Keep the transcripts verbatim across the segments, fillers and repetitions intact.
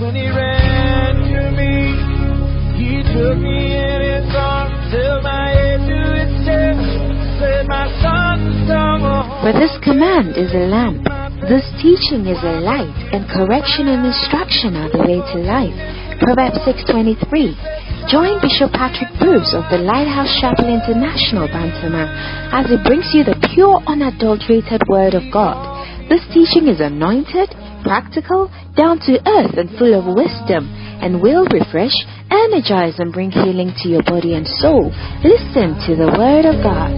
when He ran to me. He took me in His arms, held my head to His chest, said, "My son, come home." For this command is a lamp, this teaching is a light, and correction and instruction are the way to life. Proverbs six twenty-three. Join Bishop Patrick Bruce of the Lighthouse Chapel International, Bantama, as he brings you the pure, unadulterated Word of God. This teaching is anointed, practical, down to earth, and full of wisdom, and will refresh, energize, and bring healing to your body and soul. Listen to the Word of God.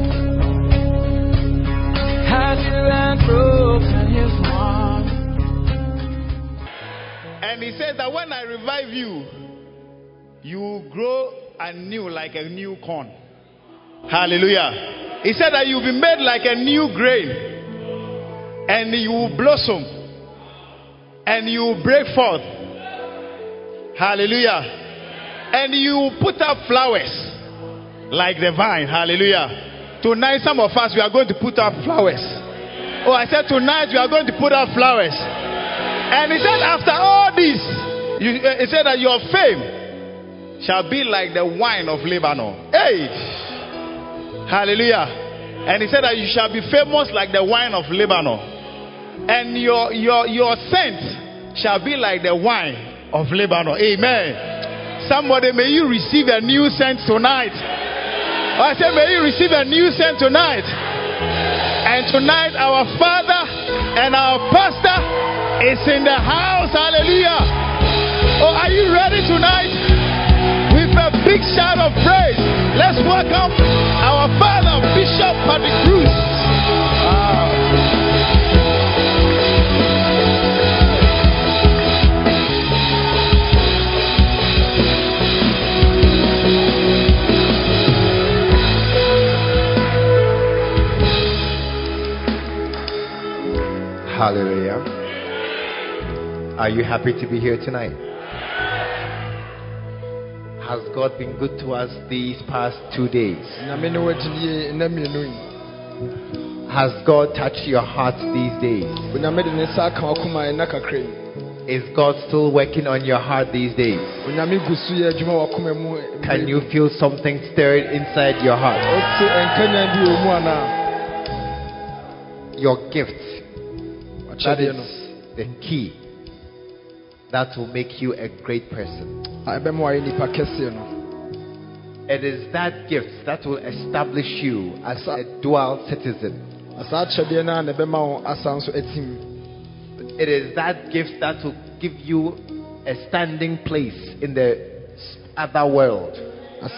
And He says that when I revive you, you will grow anew like a new corn. Hallelujah. He said that you'll be made like a new grain, and you will blossom, and you will break forth. Hallelujah. And you will put up flowers like the vine. Hallelujah. Tonight, some of us, we are going to put up flowers. Oh, I said tonight we are going to put up flowers. And He said, after all this, you, uh, He said that your fame shall be like the wine of Lebanon. Hey! Hallelujah. And He said that you shall be famous like the wine of Lebanon. And your, your, your scent shall be like the wine of Lebanon. Amen. Somebody, may you receive a new scent tonight. I said, may you receive a new scent tonight. And tonight, our Father and our Pastor is in the house. Hallelujah. Oh, are you ready tonight? With a big shout of praise, let's welcome our Father, Bishop Patrick Cruz. Wow. Hallelujah. Are you happy to be here tonight? Has God been good to us these past two days? Has God touched your heart these days? Is God still working on your heart these days? Can you feel something stirred inside your heart? Your gift. That is the key that will make you a great person. It is that gift that will establish you as a dual citizen. It is that gift that will give you a standing place in the other world. The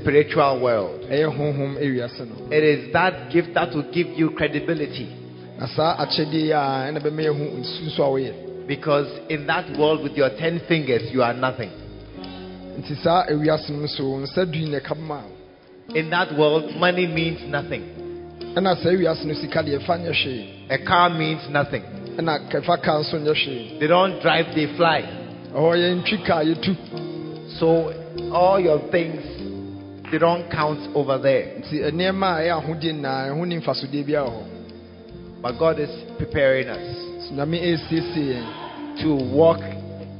spiritual world. It is that gift that will give you credibility. Because in that world with your ten fingers you are nothing. In that world, money means nothing. A car means nothing. They don't drive, they fly. So all your things, they don't count over there. But God is preparing us to walk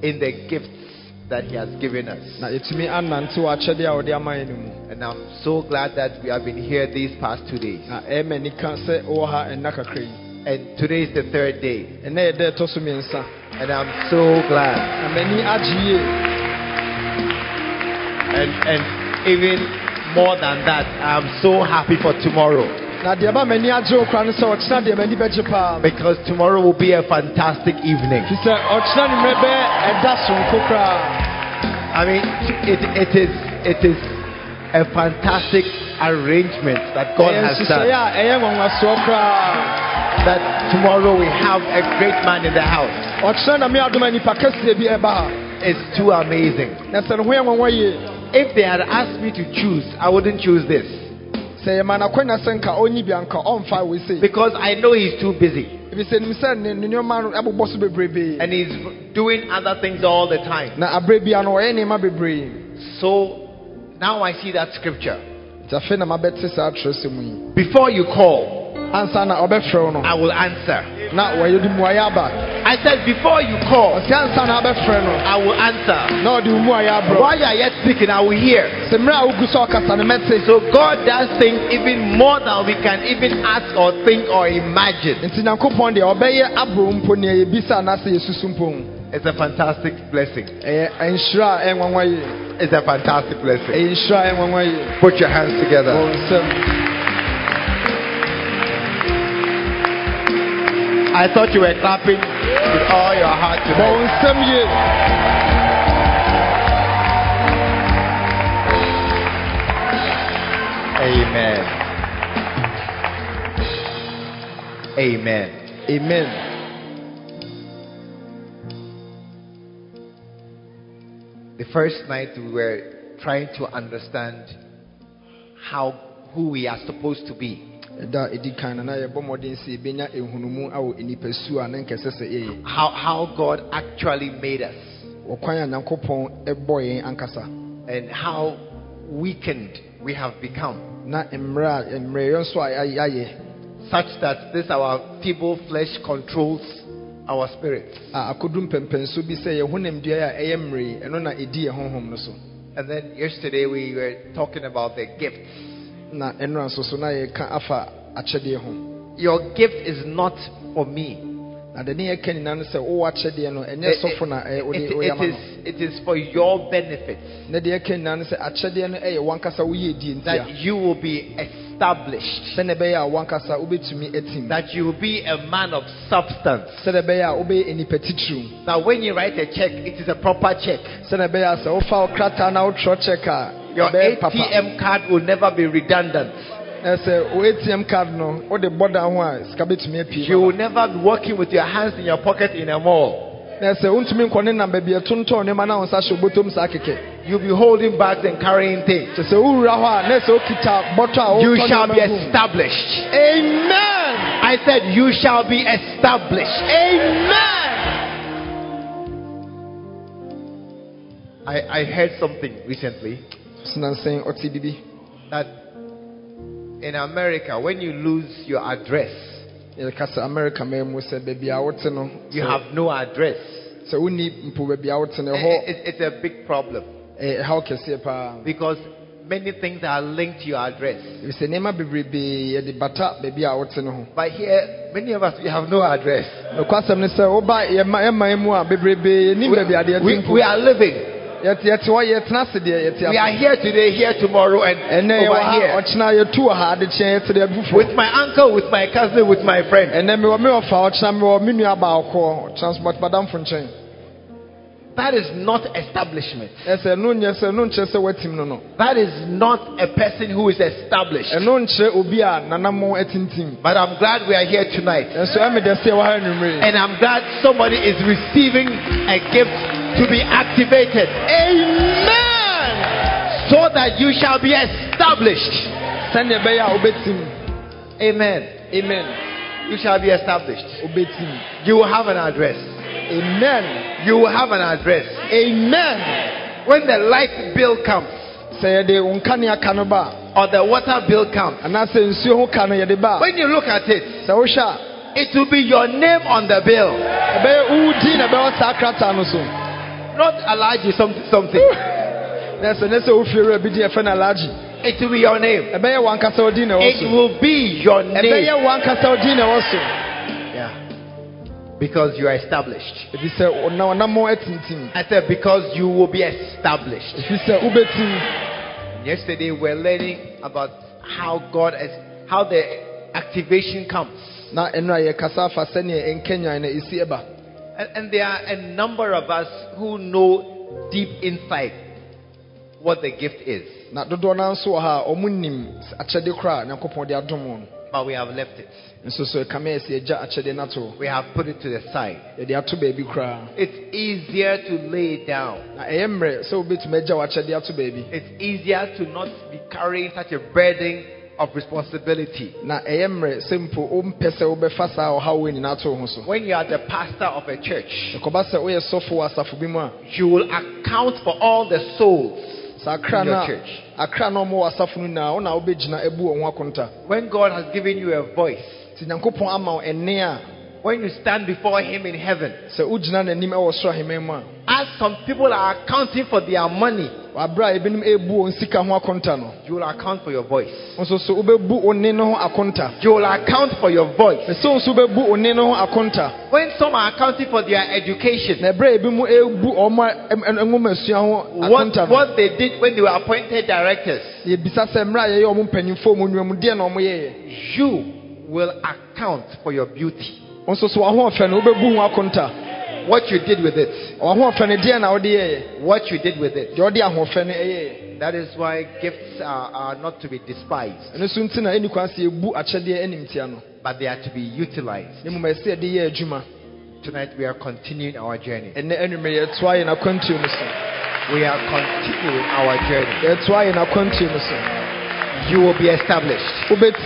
in the gifts that He has given us. And I'm so glad that we have been here these past two days. And today is the third day. And I'm so glad. And, and even more than that, I'm so happy for tomorrow. Because tomorrow will be a fantastic evening. I mean, it, it is it is a fantastic arrangement that God has done. That tomorrow we have a great man in the house. It's too amazing. If they had asked me to choose, I wouldn't choose this. Because I know he's too busy. And he's doing other things all the time. So now I see that scripture. Before you call, I will answer. I said, before you call, I will answer. While you are yet speaking, I will hear. So God does things even more than we can even ask or think or imagine. It's a fantastic blessing. It's a fantastic blessing. Put your hands together. I thought you were clapping with all your heart tonight. Amen. Amen. Amen. The first night we were trying to understand how who we are supposed to be. How how God actually made us, and how weakened we have become, such that this our feeble flesh controls our spirits. And then yesterday we were talking about the gifts. Your gift is not for me. It, it, it, is, it is for your benefit, that you will be established, that you will be a man of substance, that when you write a check, it is a proper check. Your A T M card will never be redundant. You will never be working with your hands in your pocket in a mall. You'll be holding bags and carrying things. You shall be established. Amen. I said you shall be established. Amen. I, I heard something recently that in America, when you lose your address, you have no address. It, it, it's a big problem, because many things are linked to your address. But here, many of us, we have no address. We, we, we are living. We are here today, here tomorrow, and, and over here. With my uncle, with my cousin, with my friend. That is not establishment. That is not a person who is established. But I'm glad we are here tonight. And I'm glad somebody is receiving a gift to be activated. Amen. So that you shall be established. Amen. Amen. You shall be established. You will have an address. Amen. You will have an address. Amen. When the light bill comes, or the water bill comes, when you look at it, it will be your name on the bill. Not allergy, something, something. It will be your name. It will be your name. Yeah. Because you are established. I said, because you will be established. Yesterday we were learning about how God is, how the activation comes. And, and there are a number of us who know deep inside what the gift is. But we have left it. We have put it to the side. It's easier to lay down. It's easier to not be carrying such a burden of responsibility. When you are the pastor of a church, you will account for all the souls in your church. When God has given you a voice, when you stand before him in heaven. As some people are accounting for their money, you will account for your voice. You will account for your voice. When some are accounting for their education, what, what they did when they were appointed directors, you will account for your beauty. What you did with it. What you did with it. That is why gifts are, are not to be despised, but they are to be utilized. Tonight we are continuing our journey. We are continuing our journey. You will be established.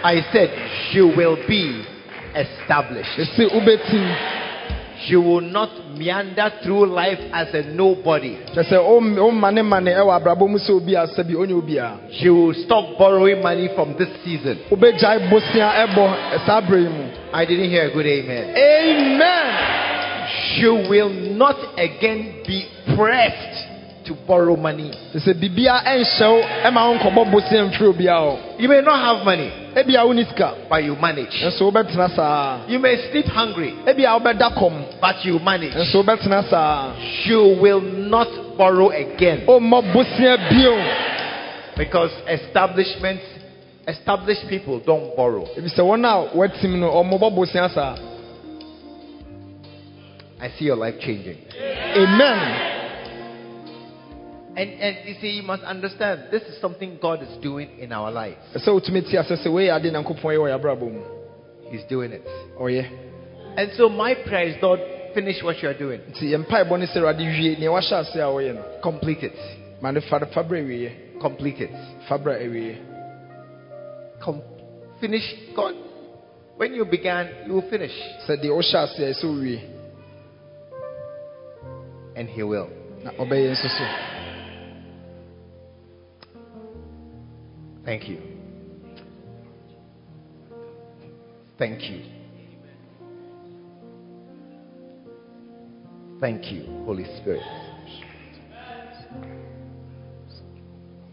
I said, you will be established. You will not meander through life as a nobody. You will stop borrowing money from this season. I didn't hear a good amen. Amen. You will not again be pressed to borrow money. You may not have money, but you manage. You may sleep hungry, but you manage. You will not borrow again, because establishments, established people don't borrow. I see your life changing. Amen. And, and you see, you must understand, this is something God is doing in our lives. He's doing it. Oh yeah. And so my prayer is, Lord, finish what you are doing. Complete it. Complete it. Com- finish, God. When you began, you will finish. And He will. Thank you. Thank you. Thank you, Holy Spirit.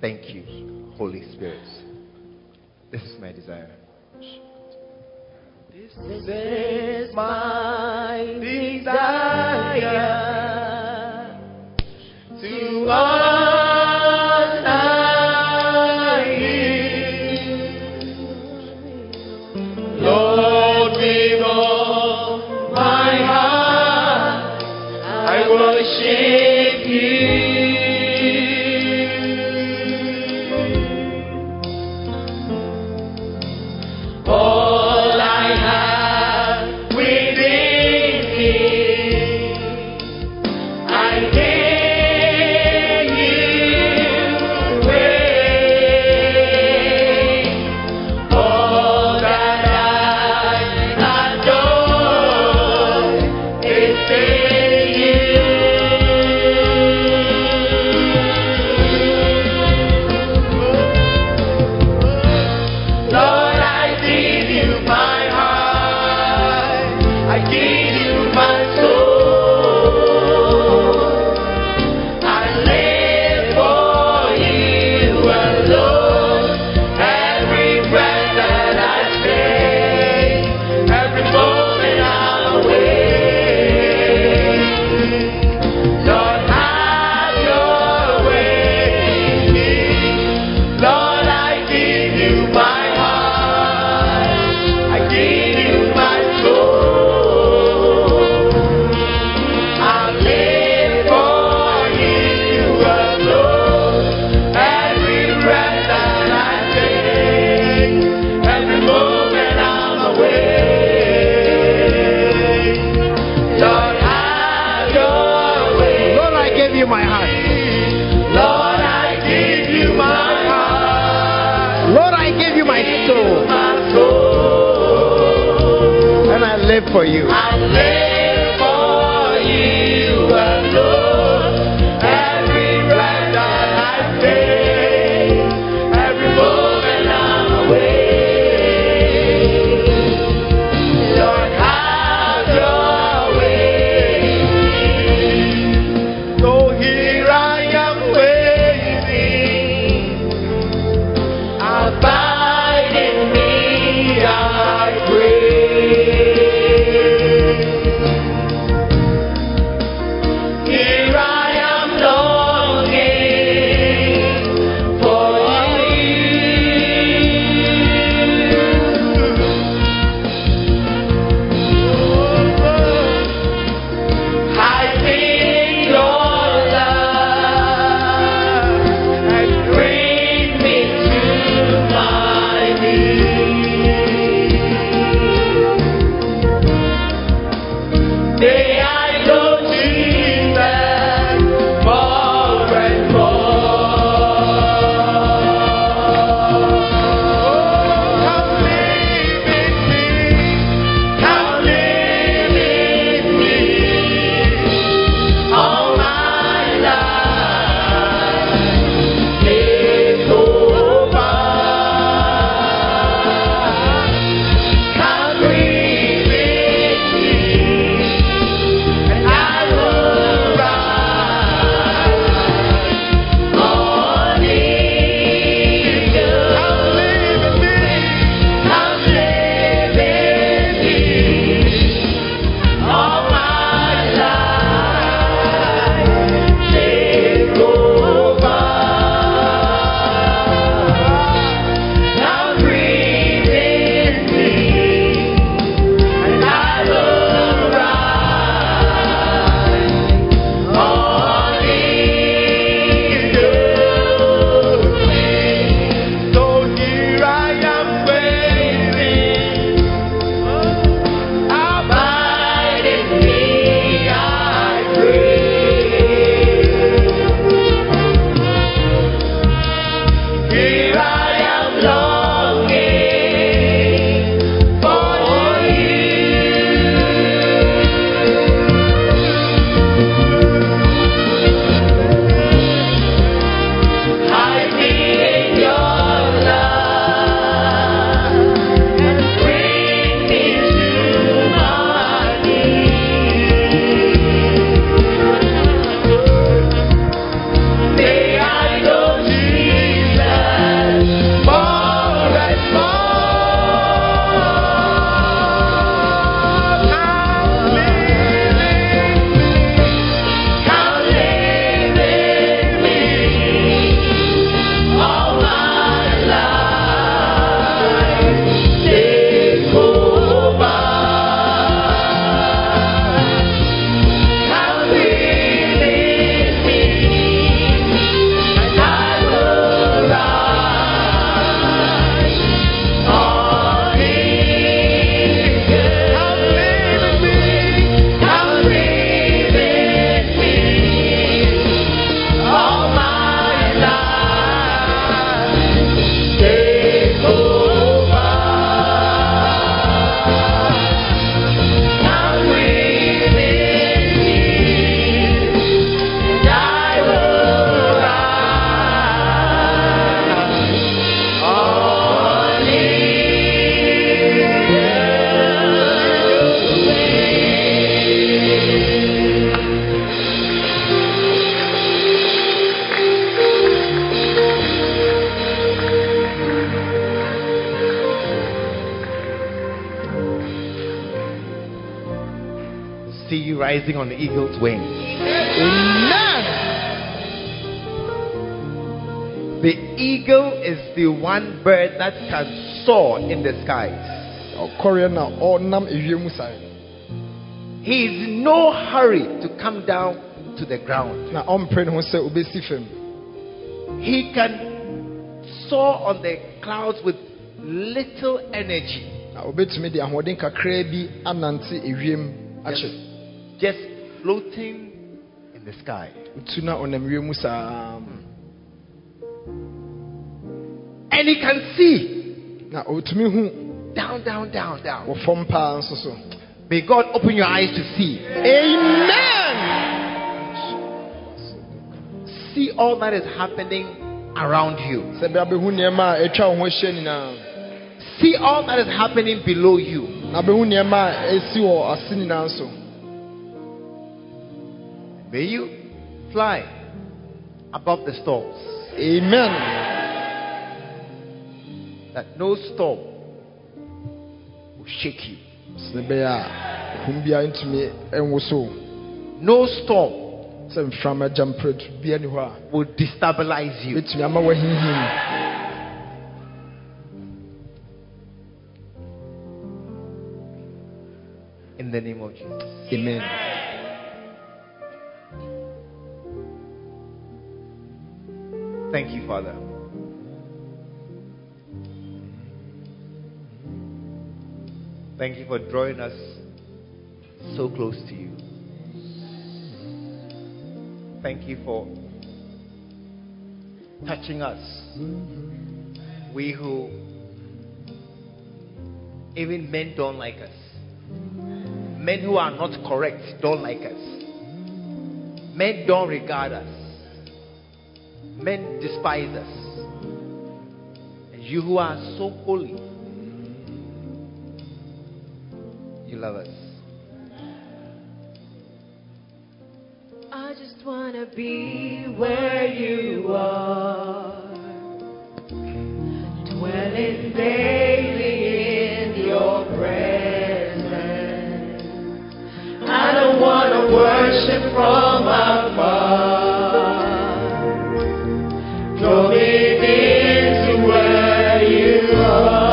Thank you, Holy Spirit. This is my desire. This is my desire to love. For you. I live for you alone. Every breath that I take, every moment I'm away. Lord, Rising on the eagle's wings. Amen. The eagle is the one bird that can soar in the skies. He is in no hurry to come down to the ground. He can soar on the clouds with little energy. Yes. Just floating in the sky. And he can see. Down, down, down, down. May God open your eyes to see. Amen. See all that is happening around you. See all that is happening below you. May you fly above the storms. Amen. That no storm will shake you. No storm will destabilize you. In the name of Jesus. Amen. Thank you, Father. Thank you for drawing us so close to you. Thank you for touching us. We who even men don't like us. Men who are not correct don't like us. Men don't regard us. Men despise us. And you who are so holy, you love us. I just want to be where you are, dwelling daily in your presence. I don't want to worship from afar. Draw me near to where you are.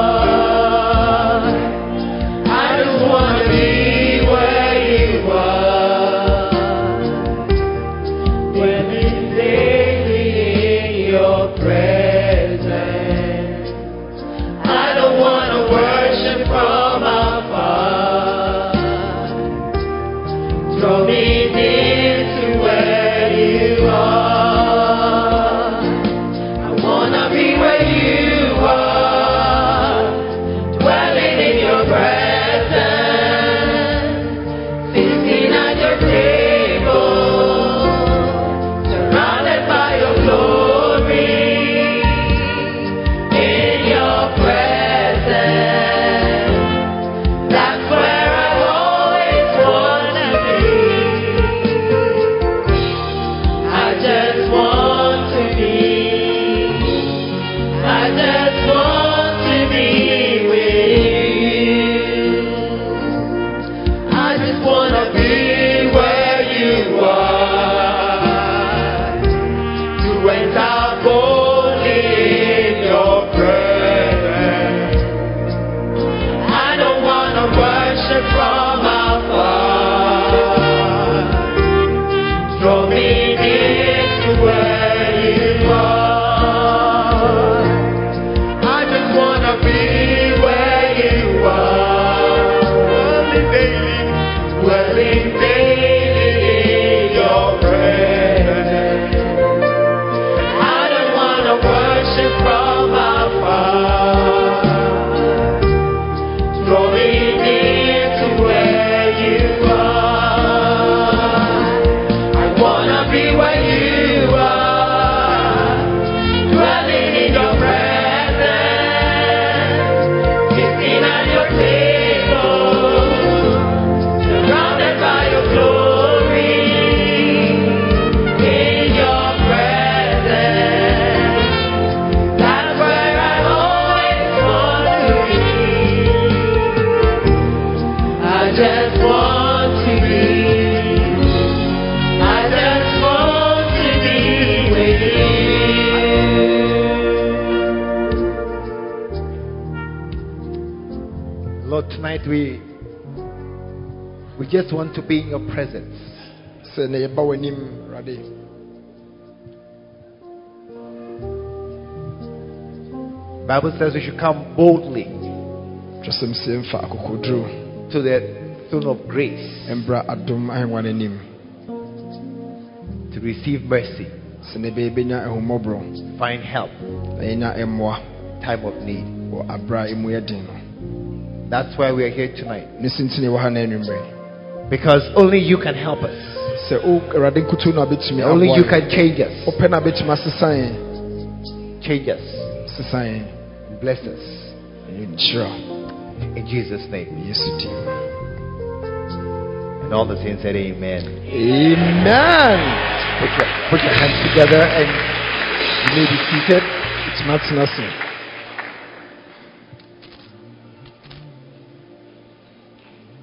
We, we just want to be in your presence. Bible says we should come boldly to the throne of grace to receive mercy, find help time of need. That's why we are here tonight. Because only you can help us. And only you can change us. Change us. Bless us. In Jesus' name. And all the saints said amen. Amen. Put your, put your hands together and you may be seated. It's not nothing.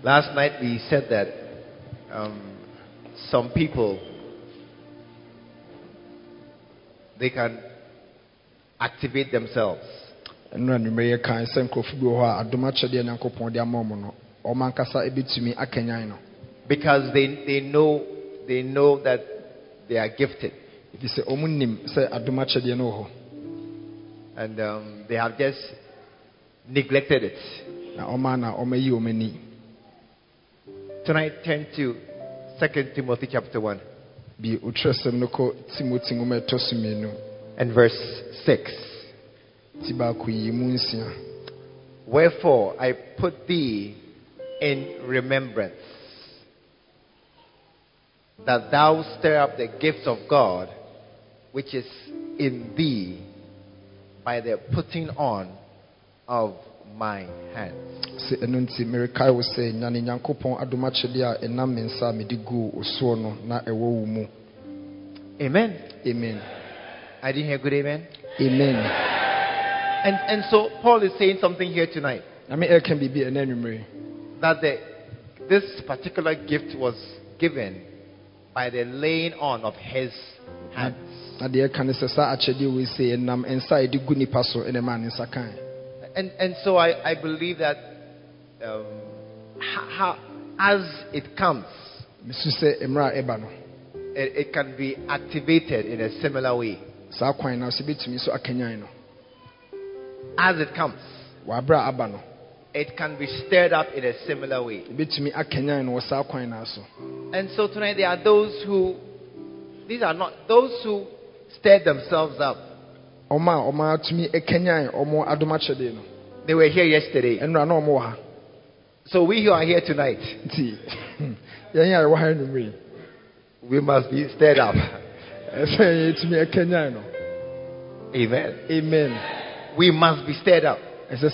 Last night we said that um, some people, they can activate themselves. Because they, they know they know that they are gifted. And um, they have just neglected it. Tonight, turn to Second Timothy chapter one. And verse six. Wherefore I put thee in remembrance, that thou stir up the gift of God which is in thee by the putting on of my hands. Amen. Amen. I didn't hear good amen. Amen. And and so Paul is saying something here tonight. I mean, it can be an enemy. That the, this particular gift was given by the laying on of his hands. And and so I, I believe that um, how, as it comes, it, it can be activated in a similar way. As it comes, it can be stirred up in a similar way. And so tonight there are those who, these are not those who stirred themselves up. They were here yesterday. So we who are here tonight, we must be stirred up. Amen. Amen. We must be stirred up. So,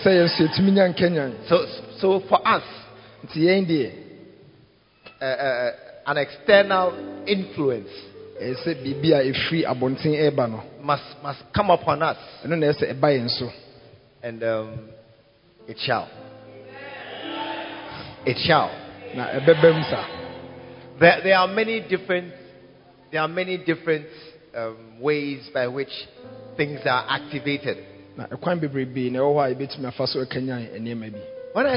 so for us, uh, uh, an external influence must must come upon us, and um, it shall. It shall. There, there are many different. There are many different um, ways by which things are activated. When I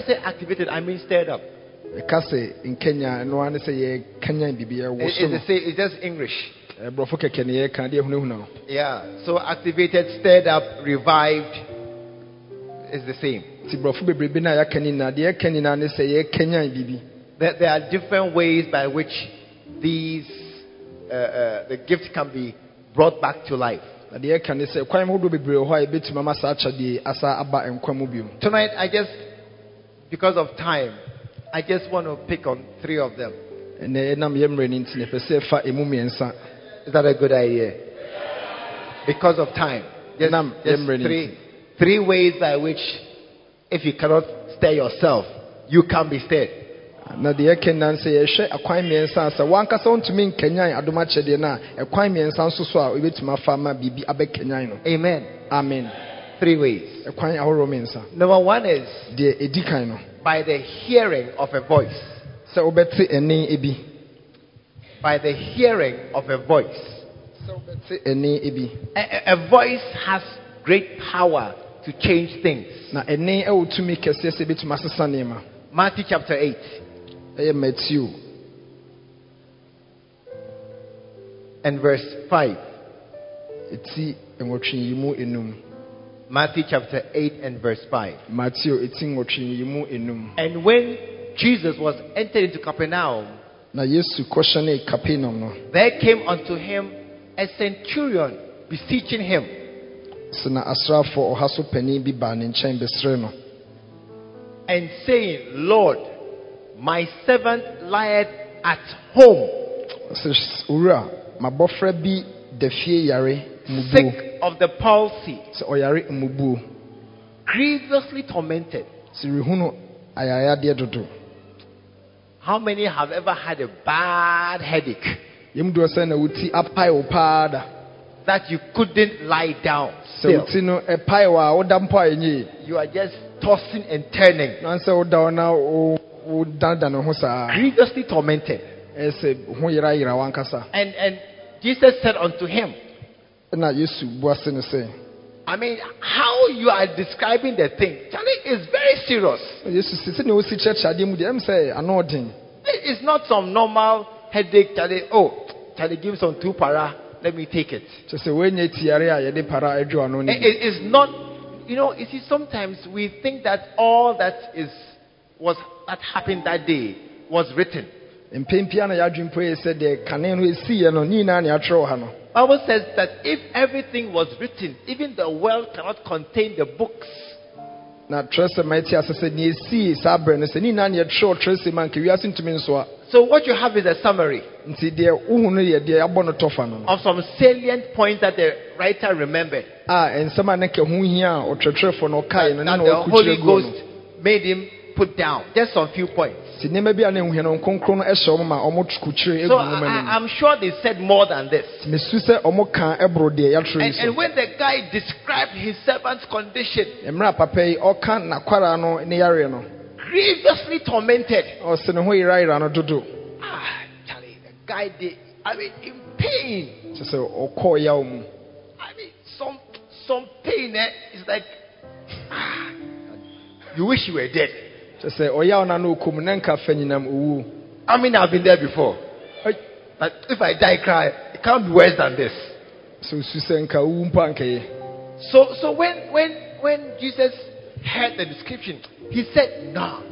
say activated, I mean stirred up. It's just English. Yeah, so activated, stirred up, revived is the same. There, there are different ways by which these uh, uh, the gifts can be brought back to life. Tonight, I just, because of time, I just want to pick on three of them. Is that a good idea? Because of time. Just, just three, three ways by which, if you cannot stir yourself, you can be stirred. Amen. Amen. Three ways. Number one is by the hearing of a voice. By the hearing of a voice. A, a voice has great power to change things. Matthew chapter eight. Matthew. And verse five. Matthew chapter eight and verse five. Matthew. And when Jesus was entered into Capernaum, there came unto him a centurion beseeching him, and saying, Lord, my servant lieth at home, sick of the palsy, grievously tormented. How many have ever had a bad headache that you couldn't lie down still? You are just tossing and turning. Grievously tormented. And and Jesus said unto him, I mean, how you are describing the thing, Charlie, is very serious. It's not some normal headache, Charlie. Oh, Charlie, give some two para. Let me take it. It is not, you know, you see, sometimes we think that all that is was that happened that day was written. Bible says that if everything was written, even the world cannot contain the books. So what you have is a summary of some salient points that the writer remembered. That, that the Holy Ghost made him put down. Just some few points. So I, I'm sure they said more than this. And, and when the guy described his servant's condition, grievously tormented. Ah, Charlie, the guy did. I mean, in pain. I mean, some some pain. Eh, it's like, ah, you wish you were dead. I mean, I've been there before. But if I die, cry, it can't be worse than this. So, so when when when Jesus heard the description, he said, no,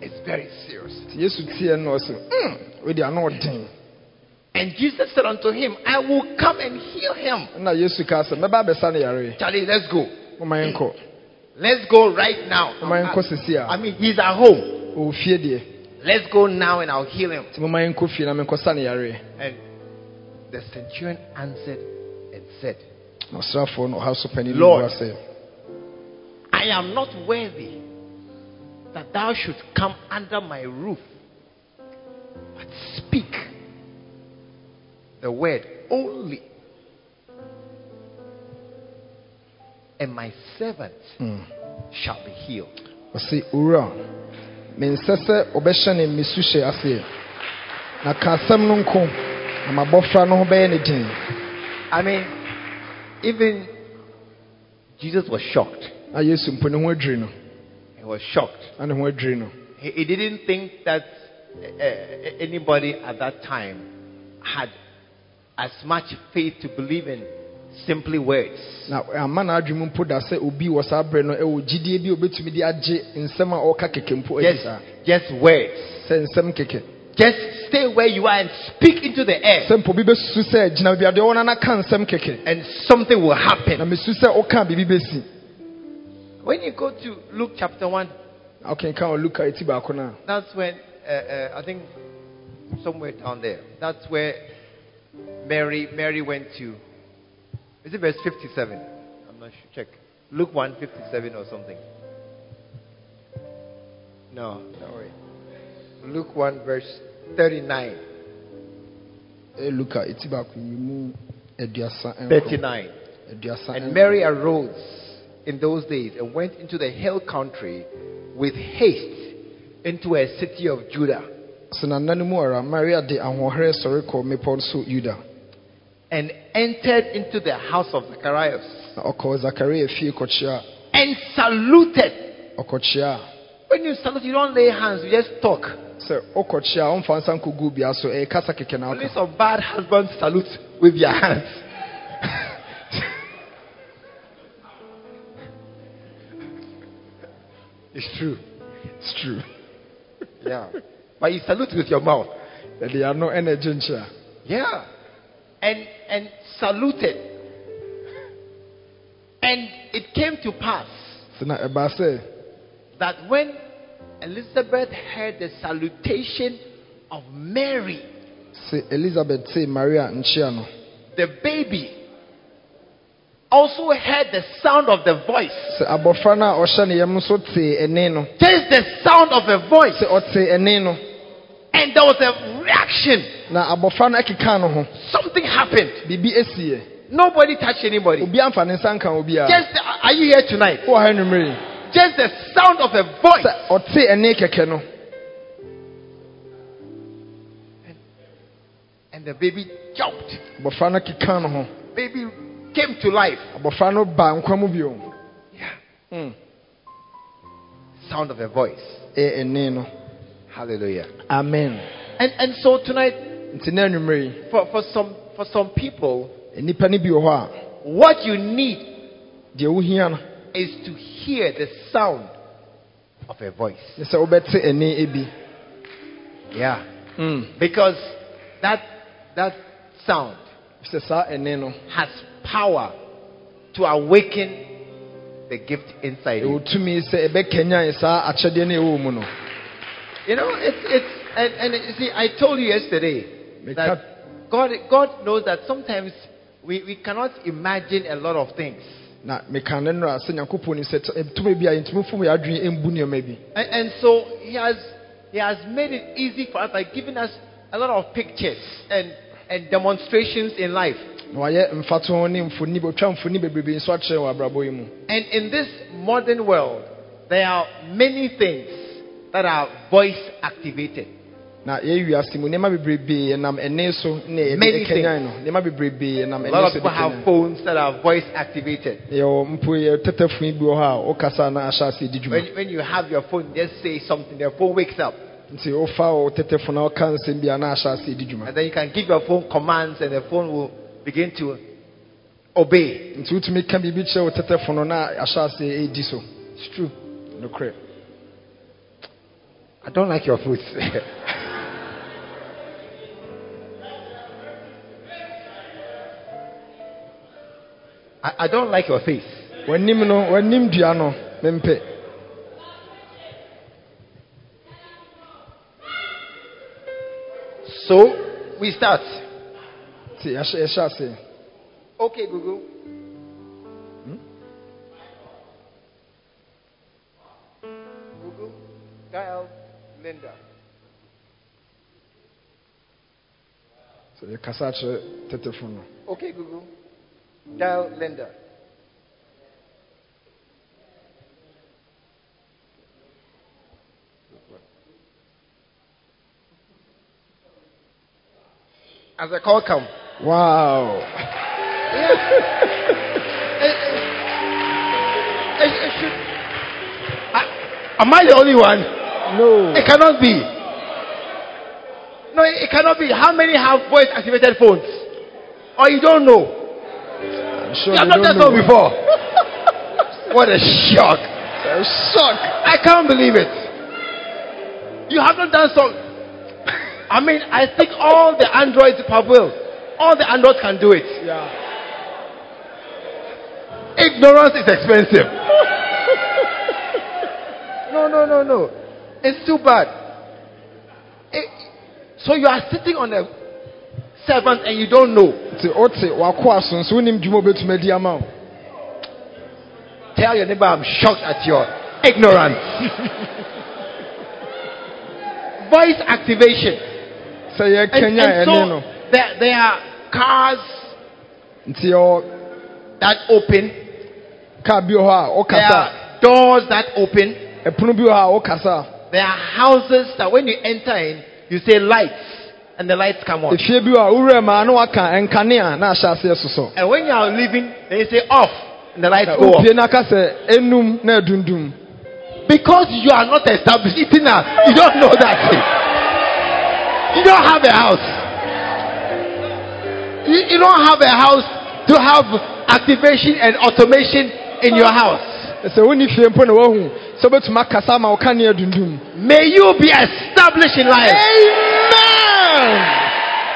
it's very serious. Mm. And Jesus said unto him, I will come and heal him. Charlie, let's go. Mm. Let's go right now. I mean, he's at home. Let's go now and I'll heal him. And the centurion answered and said, Lord, I am not worthy that thou should come under my roof. But speak the word only, and my servant mm. shall be healed. I mean, even Jesus was shocked. He was shocked. He, he didn't think that uh, anybody at that time had as much faith to believe in simply words. Just, just words. Just stay where you are and speak into the air. And something will happen. When you go to Luke chapter one, okay, that's when, uh, uh, I think somewhere down there, that's where Mary Mary went to, is it verse fifty-seven? I'm not sure, check. Luke one, fifty-seven or something. No, don't worry. Luke one, verse thirty-nine. thirty-nine. And Mary arose in those days and went into the hill country with haste into a city of Judah. And entered into the house of Zacharias. And saluted. When you salute, you don't lay hands, you just talk. Only some bad husbands salute with your hands. It's true. It's true. Yeah. But you salute with your mouth. That there are no energy in here. Yeah. And and saluted. And it came to pass that when Elizabeth heard the salutation of Mary, Elizabeth Maria, the baby also heard the sound of the voice. Just the sound of a voice. And there was a reaction. Something happened. Nobody touched anybody. Just the, are you here tonight? Just the sound of a voice. And, and the baby jumped. Baby came to life. Yeah. Mm. Sound of a voice. Hallelujah. Amen. And and so tonight, for, for some for some people, what you need is to hear the sound of a voice. Yeah. Mm. Because that that sound has power to awaken the gift inside you. You know, it's it's and, and you see, I told you yesterday that God God knows that sometimes we, we cannot imagine a lot of things. And, and so he has he has made it easy for us by giving us a lot of pictures and, and demonstrations in life. And in this modern world, there are many things that are voice activated. Many things. A lot of people have phones that are voice activated. When, when you have your phone, just say something, your phone wakes up. And then you can give your phone commands and the phone will begin to obey. It's true. I don't like your food. I, I don't like your face. So, we start. Okay, Google. Hmm? Google, dial Linda. So, you can search the telephone. Okay, Google, dial Linda. As a call come. Wow. Yeah. it, it, it, it should, I, am I the only one? No. It cannot be. No, it, it cannot be. How many have voice activated phones? Or you don't know? I'm sure you have not done so before. What a shock. A shock. I can't believe it. You have not done so. I mean, I think all the Androids will. All the Androids can do it. Yeah. Ignorance is expensive. no, no, no, no. It's too bad. It, so you are sitting on a servant and you don't know. Tell your neighbor, I'm shocked at your ignorance. Voice activation. So, yeah, and, and so there, there are cars that open. There are doors that open. There are houses that when you enter in, you say lights, and the lights come on. And when you are leaving, they say off, and the lights go off. Because you are not established, you don't know that thing. You don't have a house. You, you don't have a house to have activation and automation in your house. May you be established in life. Amen.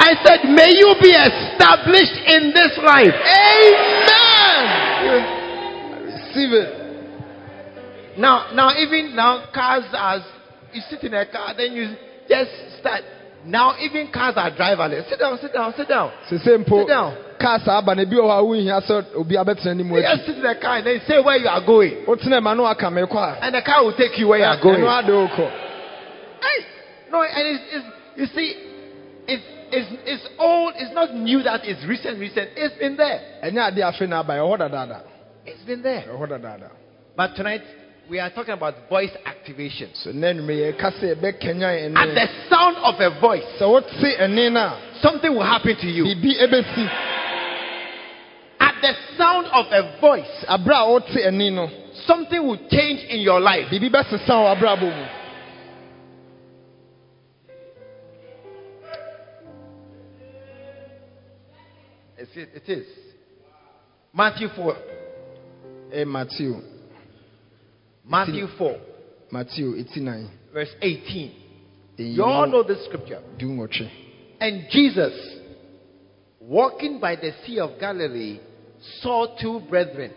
I said, may you be established in this life. Amen. I receive it. Now, now, even now, cars are. You sit in a car, then you just start. Now even cars are driverless. Sit down, sit down, sit down. Sit down. Cars are You just sit in the car and then say where you are going. And the car will take you where you are going. Hey, no, and it's, it's, you see, it's it's it's old. It's not new that it's recent, recent. It's been there. It's been there. But tonight, we are talking about voice activation. At the sound of a voice, something will happen to you. At the sound of a voice, something will change in your life. It is. Matthew four. Hey, Matthew. Matthew four. Matthew eighty-nine. Verse eighteen. You all know this scripture. And Jesus, walking by the Sea of Galilee, saw two brethren,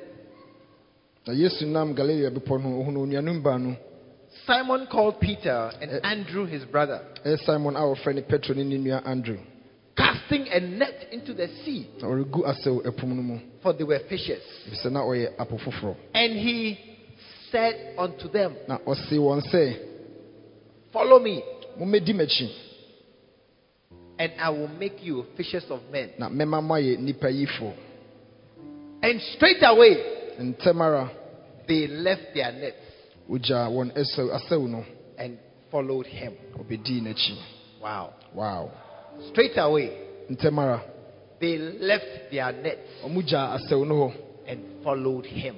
Simon called Peter and Andrew his brother, Simon our friend Andrew, casting a net into the sea, for they were fishers. And he said unto them, follow me, and I will make you fishers of men. And straight away they left their nets and followed him. Wow. Wow. Straight away they left their nets and followed him.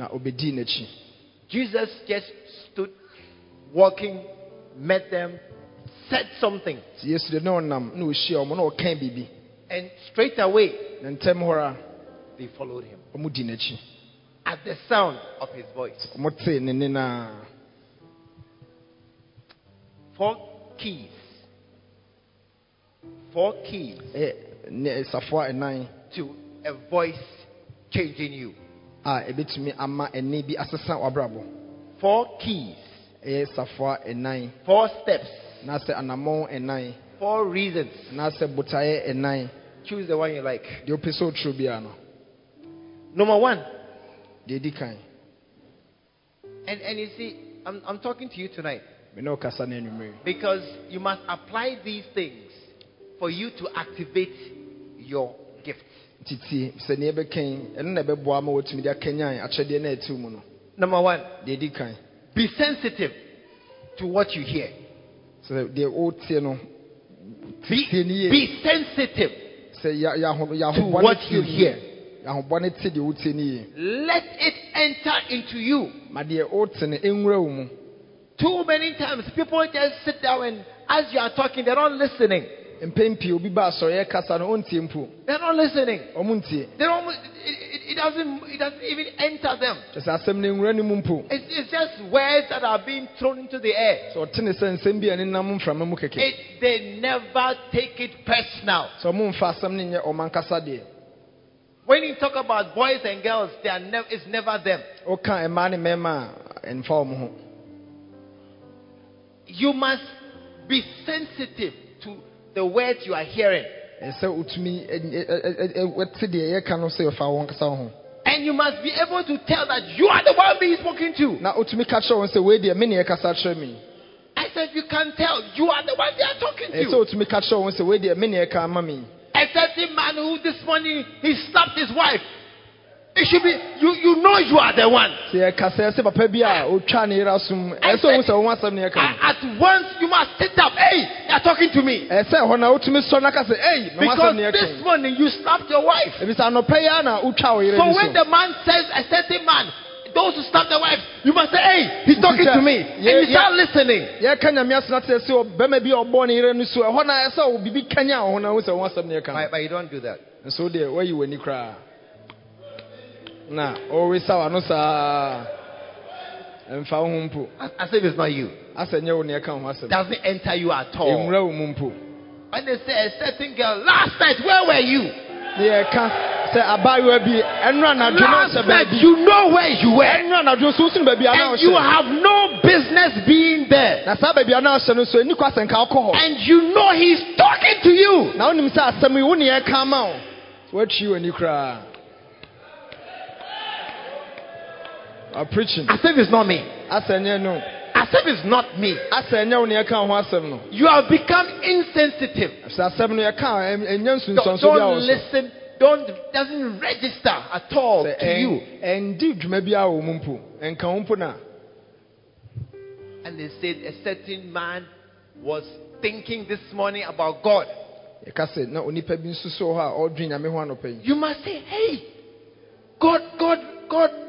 Jesus just stood walking, met them, said something, and straight away they followed him at the sound of his voice. Four keys. Four keys to a voice changing you. Four keys. Four steps. Four reasons. Choose the one you like. Number one. And and you see, I'm I'm talking to you tonight because you must apply these things for you to activate your gift. Number one, be sensitive to what you hear. Be, be sensitive to what you hear. Let it enter into you. Too many times people just sit down and as you are talking, they're not listening. They're not listening. They're almost, it, it, it, doesn't, it doesn't even enter them. It's, it's just words that are being thrown into the air. It, they never take it personal. When you talk about boys and girls, they are nev- it's never them. You must be sensitive to the words you are hearing. And you must be able to tell that you are the one being spoken to. I said you can tell you are the one they are talking to. A certain man who this morning he slapped his wife. It should be you. You know you are the one. At, at once you must sit up. Hey, you are talking to me. Because this morning you slapped your wife. So when the man says a certain man, those who slap their wives, you must say, hey, he's talking to me. And you start listening. But, but you don't do that. So there, where you when you cry? Nah, always saw anosa. As if it's not you. Doesn't enter you at all. When they say a certain girl, last night, where were you? Last night, you know where you were, and you have no business being there, and you know he's talking to you. What you and you cry? I'm preaching. I said it's not me. I said no. I said it's not me. You have become insensitive. Don't, don't listen. Don't doesn't register at all to you. And they said a certain man was thinking this morning about God. You must say, hey, God, God, God